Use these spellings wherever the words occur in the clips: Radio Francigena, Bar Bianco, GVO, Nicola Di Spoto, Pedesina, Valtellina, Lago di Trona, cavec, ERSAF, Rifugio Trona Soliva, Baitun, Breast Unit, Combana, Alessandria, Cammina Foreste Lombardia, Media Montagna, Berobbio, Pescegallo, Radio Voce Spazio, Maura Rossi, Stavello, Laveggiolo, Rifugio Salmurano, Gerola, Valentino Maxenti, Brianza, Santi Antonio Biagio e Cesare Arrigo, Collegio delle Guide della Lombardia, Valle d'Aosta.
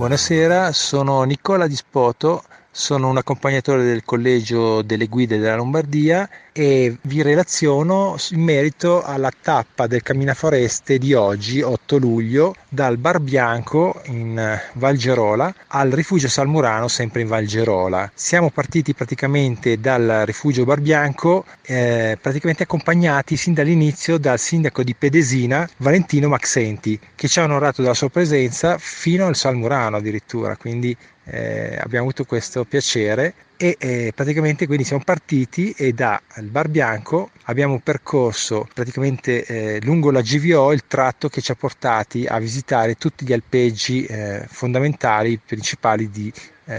Buonasera, sono Nicola Di Spoto, sono un accompagnatore del Collegio delle Guide della Lombardia e vi relaziono in merito alla tappa del Cammina Foreste di oggi, 8 luglio, dal Bar Bianco in Val Gerola al Rifugio Salmurano, sempre in Val Gerola. Siamo partiti praticamente dal Rifugio Bar Bianco, praticamente accompagnati sin dall'inizio dal sindaco di Pedesina, Valentino Maxenti, che ci ha onorato della sua presenza fino al Salmurano addirittura, quindi abbiamo avuto questo piacere e praticamente quindi siamo partiti e dal Bar Bianco abbiamo percorso praticamente lungo la GVO il tratto che ci ha portati a visitare tutti gli alpeggi fondamentali, principali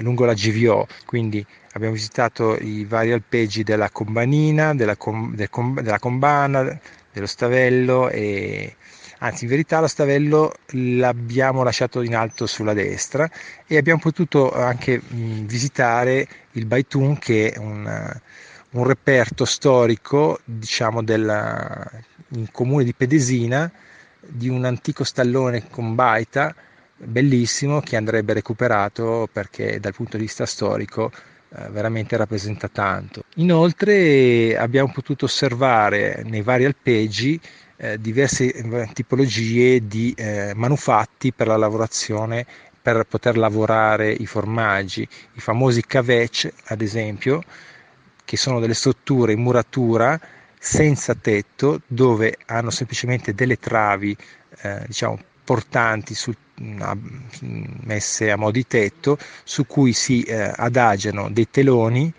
lungo la GVO. Quindi abbiamo visitato i vari alpeggi della Combanina, della Combana, dello Stavello e... Anzi, in verità lo Stavello l'abbiamo lasciato in alto sulla destra e abbiamo potuto anche visitare il Baitun, che è un reperto storico, diciamo, in comune di Pedesina, di un antico stallone con baita bellissimo che andrebbe recuperato perché dal punto di vista storico veramente rappresenta tanto. Inoltre abbiamo potuto osservare nei vari alpeggi diverse tipologie di manufatti per la lavorazione, per poter lavorare i formaggi, i famosi cavec ad esempio, che sono delle strutture in muratura senza tetto dove hanno semplicemente delle travi portanti messe a mo' di tetto su cui si adagiano dei teloni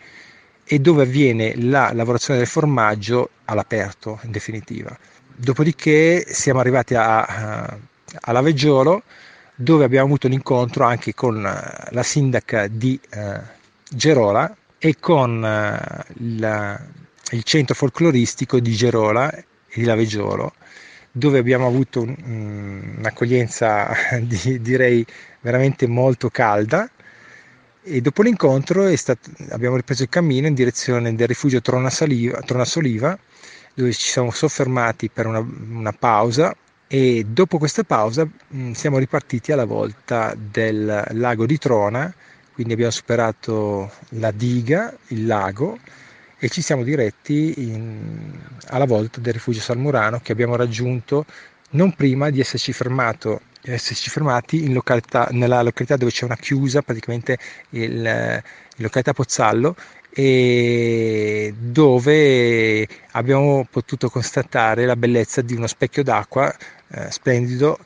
e dove avviene la lavorazione del formaggio all'aperto in definitiva. Dopodiché siamo arrivati a Laveggiolo, dove abbiamo avuto l'incontro anche con la sindaca di Gerola e con il centro folcloristico di Gerola e di Laveggiolo, dove abbiamo avuto un'accoglienza direi veramente molto calda. E dopo l'incontro abbiamo ripreso il cammino in direzione del rifugio Trona Soliva, dove ci siamo soffermati per una pausa, e dopo questa pausa siamo ripartiti alla volta del lago di Trona, quindi abbiamo superato la diga, il lago, e ci siamo diretti alla volta del rifugio Salmurano, che abbiamo raggiunto non prima di esserci fermati nella località dove c'è una chiusa, praticamente la località Pozzallo, e dove abbiamo potuto constatare la bellezza di uno specchio d'acqua splendido,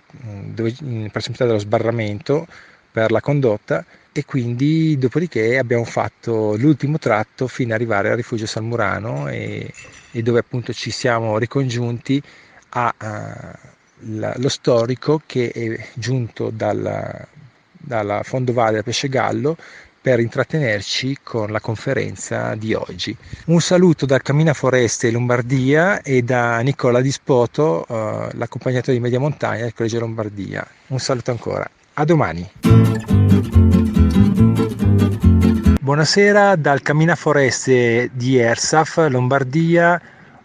dove, in prossimità dello sbarramento per la condotta, e quindi dopodiché abbiamo fatto l'ultimo tratto fino ad arrivare al rifugio Salmurano e dove appunto ci siamo ricongiunti lo storico che è giunto dalla fondovalle del Pescegallo per intrattenerci con la conferenza di oggi. Un saluto da Cammina Foreste Lombardia e da Nicola Di Spoto, l'accompagnatore di Media Montagna del Collegio Lombardia. Un saluto ancora, a domani. Buonasera dal Cammina Foreste di ERSAF Lombardia.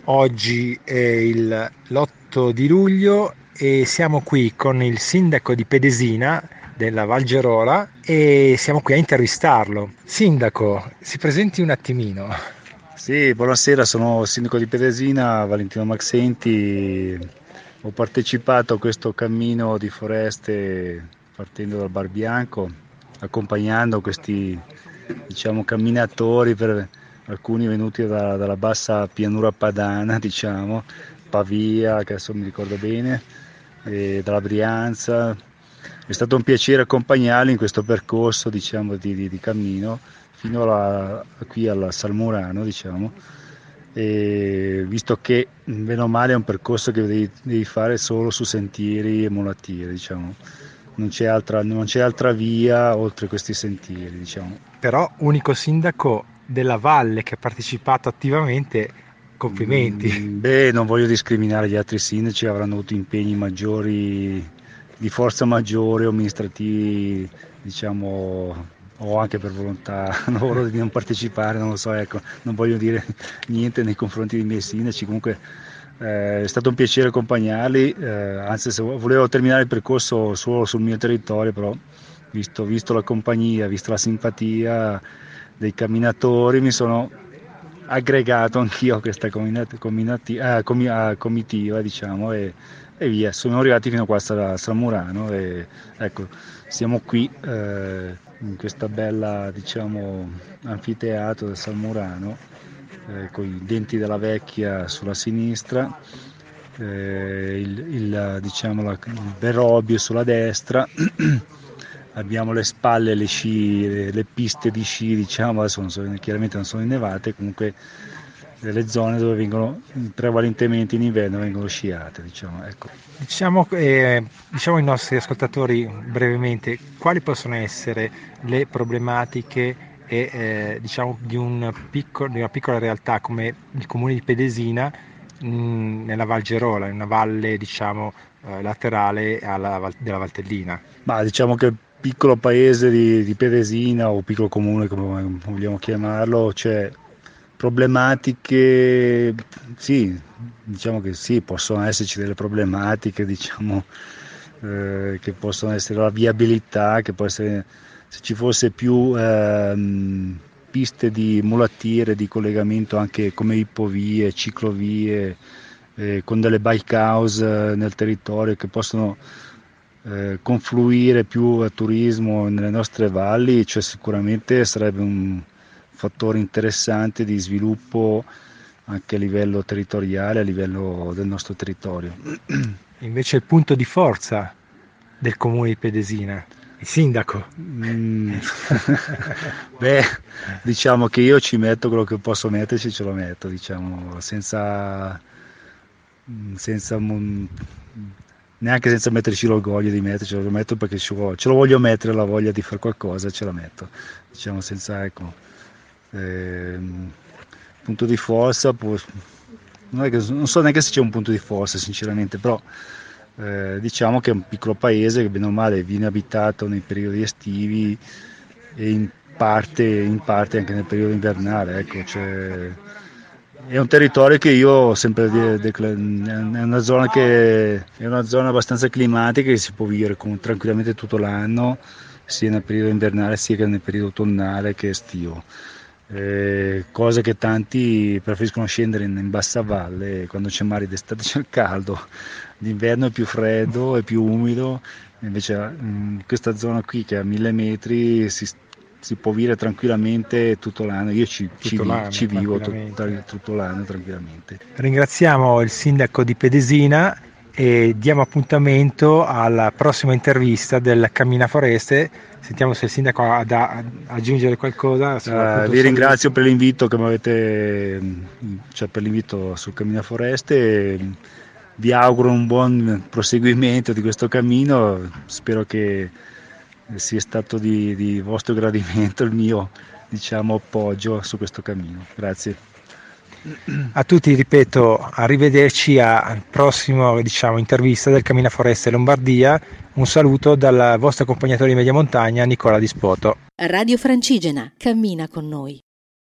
Oggi è l'8 di luglio e siamo qui con il sindaco di Pedesina della Valgerola e siamo qui a intervistarlo. Sindaco, si presenti un attimino. Sì, buonasera, sono il sindaco di Pedesina, Valentino Maxenti. Ho partecipato a questo cammino di foreste partendo dal Bar Bianco, accompagnando questi camminatori, per alcuni venuti dalla bassa pianura padana, Pavia, che adesso mi ricordo bene, e dalla Brianza. È stato un piacere accompagnarli in questo percorso di cammino fino qui al Salmurano, e visto che bene o male è un percorso che devi fare solo su sentieri e mulattiere, non c'è altra via oltre questi sentieri, diciamo. Però unico sindaco della valle che ha partecipato attivamente, complimenti. Beh, non voglio discriminare, gli altri sindaci avranno avuto impegni maggiori, di forza maggiore o amministrativi, diciamo, o anche per volontà loro di non partecipare, non lo so, ecco, non voglio dire niente nei confronti dei miei sindaci, comunque è stato un piacere accompagnarli, anzi volevo terminare il percorso solo sul mio territorio, però visto la compagnia, visto la simpatia dei camminatori, mi sono aggregato anch'io a questa comitiva, diciamo, e via, sono arrivati fino a qua a Salmurano e ecco, siamo qui in questa bella, diciamo, anfiteatro del Salmurano, con i denti della vecchia sulla sinistra, il Berobbio sulla destra, abbiamo le spalle, le piste di sci, diciamo, adesso chiaramente non sono innevate, comunque delle zone dove vengono prevalentemente in inverno vengono sciate, diciamo, ecco. Diciamo ai nostri ascoltatori brevemente quali possono essere le problematiche e diciamo di una piccola realtà come il comune di Pedesina nella Val Gerola, in una valle, diciamo, laterale della Valtellina. Ma diciamo che piccolo paese di Pedesina, o piccolo comune come vogliamo chiamarlo, c'è problematiche, sì, diciamo che sì, possono esserci delle problematiche, diciamo, che possono essere la viabilità, che può essere, se ci fosse più piste di mulattiere, di collegamento anche come ipovie, ciclovie, con delle bike house nel territorio che possono confluire più a turismo nelle nostre valli, cioè sicuramente sarebbe un fattore interessante di sviluppo anche a livello territoriale, a livello del nostro territorio. Invece il punto di forza del comune di Pedesina, il sindaco. Beh, diciamo che io ci metto quello che posso metterci, ce lo metto, diciamo, senza neanche senza metterci l'orgoglio di metterci, lo metto perché ce lo voglio mettere, la voglia di fare qualcosa ce la metto, diciamo, senza, ecco, punto di forza, non so neanche se c'è un punto di forza sinceramente, però diciamo che è un piccolo paese che bene o male viene abitato nei periodi estivi e in parte anche nel periodo invernale, ecco, cioè, è un territorio che io ho sempre è una zona abbastanza climatica che si può vivere tranquillamente tutto l'anno, sia nel periodo invernale sia che nel periodo autunnale che estivo. Cosa che tanti preferiscono scendere in bassa valle, quando c'è mare, d'estate c'è il caldo, d'inverno è più freddo, è più umido, invece questa zona qui che è a 1000 metri si può vivere tranquillamente tutto l'anno, io ci vivo tutto l'anno tranquillamente. Ringraziamo il sindaco di Pedesina e diamo appuntamento alla prossima intervista del Cammina Foreste. Sentiamo se il sindaco ha da aggiungere qualcosa. Vi ringrazio per l'invito che mi avete, cioè per l'invito sul Cammina Foreste, vi auguro un buon proseguimento di questo cammino, spero che sia stato di vostro gradimento il mio, diciamo, appoggio su questo cammino. Grazie a tutti, ripeto, arrivederci al prossimo, diciamo, intervista del Cammina Foreste Lombardia. Un saluto dal vostro accompagnatore di Media Montagna, Nicola Di Spoto. Radio Francigena, cammina con noi.